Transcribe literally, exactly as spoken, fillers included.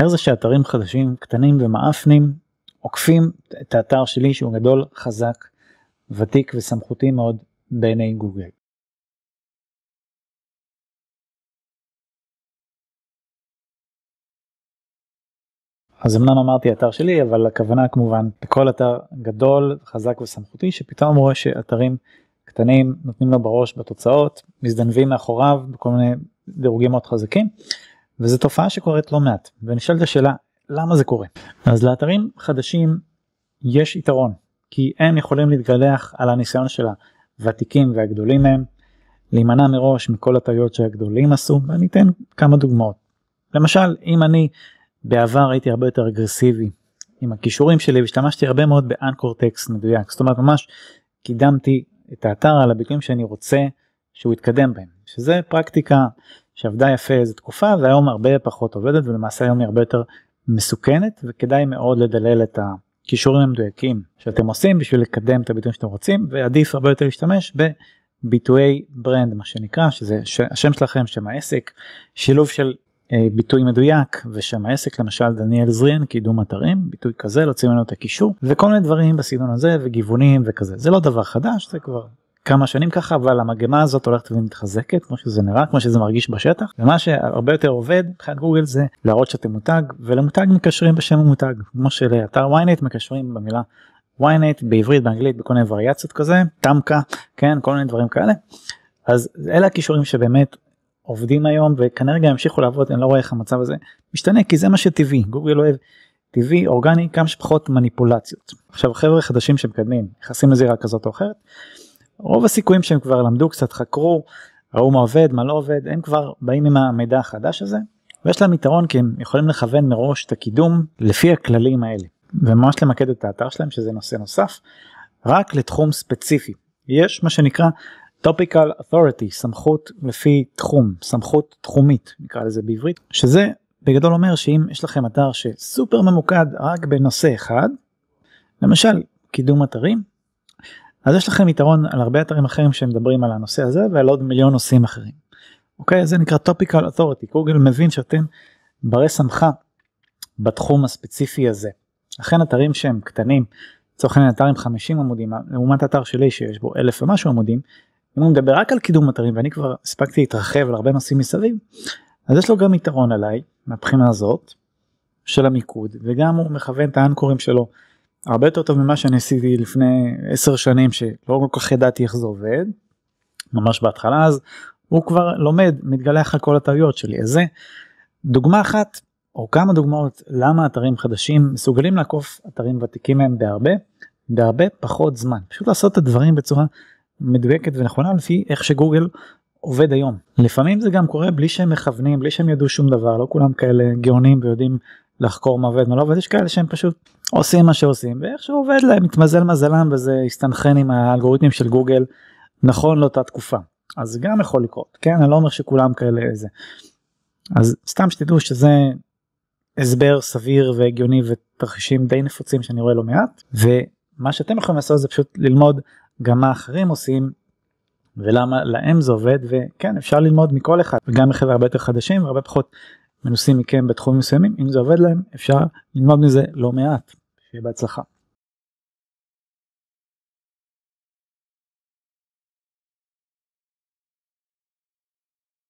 הער זה שאתרים חדשים, קטנים ומאפנים, עוקפים את האתר שלי שהוא גדול, חזק, ותיק וסמכותי מאוד בעיני גוגל. אז אמנם אמרתי אתר שלי, אבל הכוונה כמובן לכל אתר גדול, חזק וסמכותי, שפתאום רואה שאתרים קטנים נותנים לו בראש בתוצאות, מזדנבים מאחוריו בכל מיני דירוגים מאוד חזקים, וזו תופעה שקורית לא מעט. ונשאלת השאלה, למה זה קורה? אז לאתרים חדשים יש יתרון, כי הם יכולים להתגלח על הניסיון של הוותיקים והגדולים מהם, להימנע מראש מכל הטעויות שהגדולים עשו, ואני אתן כמה דוגמאות. למשל, אם אני בעבר הייתי הרבה יותר אגרסיבי עם הכישורים שלי, והשתמשתי הרבה מאוד באנקור טקסט מדויק, זאת אומרת ממש קידמתי את האתר על הביטויים שאני רוצה שהוא יתקדם בהם, שזה פרקטיקה שעבדה יפה איזו תקופה, והיום הרבה פחות עובדת, ולמעשה היום היא הרבה יותר מסוכנת, וכדאי מאוד לדלל את הכישורים המדויקים שאתם עושים בשביל לקדם את הביטויים שאתם רוצים, ועדיף הרבה יותר להשתמש בביטויי ברנד, מה שנקרא, שזה השם שלכם, שם העסק, שילוב של ביטוי מדויק ושם העסק, למשל דניאל זרין, קידום אתרים, ביטוי כזה, להוציא ממנו את הקישור, וכל מיני דברים בסגנון הזה, וגיוונים וכזה. זה לא דבר חדש, זה כבר כמה שנים ככה, אבל המגמה הזאת הולכת ומתחזקת, כמו שזה נראה, כמו שזה מרגיש בשטח, ומה שהרבה יותר עובד, מבחינת גוגל, זה להראות שאתם מותג, ולמותג מקשרים בשם המותג, כמו שלאתר ynet מקשרים במילה ynet, בעברית, באנגלית, בכל מיני וריאציות כזה, תמקה, כן, כל מיני דברים כאלה. אז אלה הכישורים שבאמת עובדים היום, וכנראה גם המשיכו לעבוד, אני לא רואה איך המצב הזה משתנה, כי זה מה שטבעי, גוגל אוהב טבעי, אורגני, כמה שפחות מניפולציות. עכשיו חבר'ה חדשים שמקדמים, נכנסים לזירה כזאת או אחרת, רוב הסיכויים שהם כבר למדו, קצת חקרו, ראו מה עובד, מה לא עובד, הם כבר באים עם המידע החדש הזה, ויש להם יתרון כי הם יכולים לכוון מראש את הקידום לפי הכללים האלה, וממש למקד את האתר שלהם, שזה נושא נוסף, רק לתחום ספציפי. יש מה שנקרא Topical Authority, סמכות לפי תחום, סמכות תחומית, נקרא לזה בעברית, שזה בגדול אומר שאם יש לכם אתר שסופר ממוקד רק בנושא אחד, למשל קידום אתרים, אז יש לכם יתרון על הרבה אתרים אחרים שמדברים על הנושא הזה ועל עוד מיליון נושאים אחרים. אוקיי, זה נקרא Topical Authority, גוגל מבין שאתם ברי סמכה בתחום הספציפי הזה. לכן אתרים שהם קטנים, לצורך העניין אתרים חמישים עמודים, לעומת אתר שלי שיש בו אלף ומשהו עמודים, אם הוא מדבר רק על קידום אתרים, ואני כבר הספקתי להתרחב על הרבה נושאים מסביב, אז יש לו גם יתרון עליי, מהבחינה הזאת, של המיקוד, וגם הוא מכוון את האנקורים שלו, הרבה יותר טוב ממה שאני עשיתי לפני עשר שנים, שלא כל כך ידעתי איך זה עובד, ממש בהתחלה, אז הוא כבר לומד, מתגלח על כל הטעויות שלי, אז זה דוגמה אחת, או כמה דוגמאות, למה אתרים חדשים מסוגלים לעקוף אתרים ותיקים מהם בהרבה, בהרבה פחות זמן, פשוט לעשות את הדברים בצורה מדויקת ונכונה לפי איך שגוגל עובד היום. לפעמים זה גם קורה בלי שהם מכוונים, בלי שהם ידעו שום דבר, לא כולם כאלה גאונים ויודעים לחקור מה עובד מה לא, אבל יש כאלה שהם פשוט עושים מה שעושים, ואיך שהוא עובד להם, מתמזל מזלם, וזה הסתנכן עם האלגוריתמים של גוגל, נכון לאותה תקופה. אז זה גם יכול לקרות, כן? אני לא אומר שכולם כאלה איזה. אז סתם שתדעו שזה הסבר סביר והגיוני ותרחישים די נפוצים שאני רואה לא מעט, ומה שאתם יכולים לעשות זה פשוט ללמוד גם מה אחרים עושים ולמה להם זה עובד, וכן אפשר ללמוד מכל אחד, וגם מחבר הרבה יותר חדשים והרבה פחות מנוסים מכם בתחומים מסוימים, אם זה עובד להם אפשר ללמוד מזה לא מעט, שיהיה בהצלחה.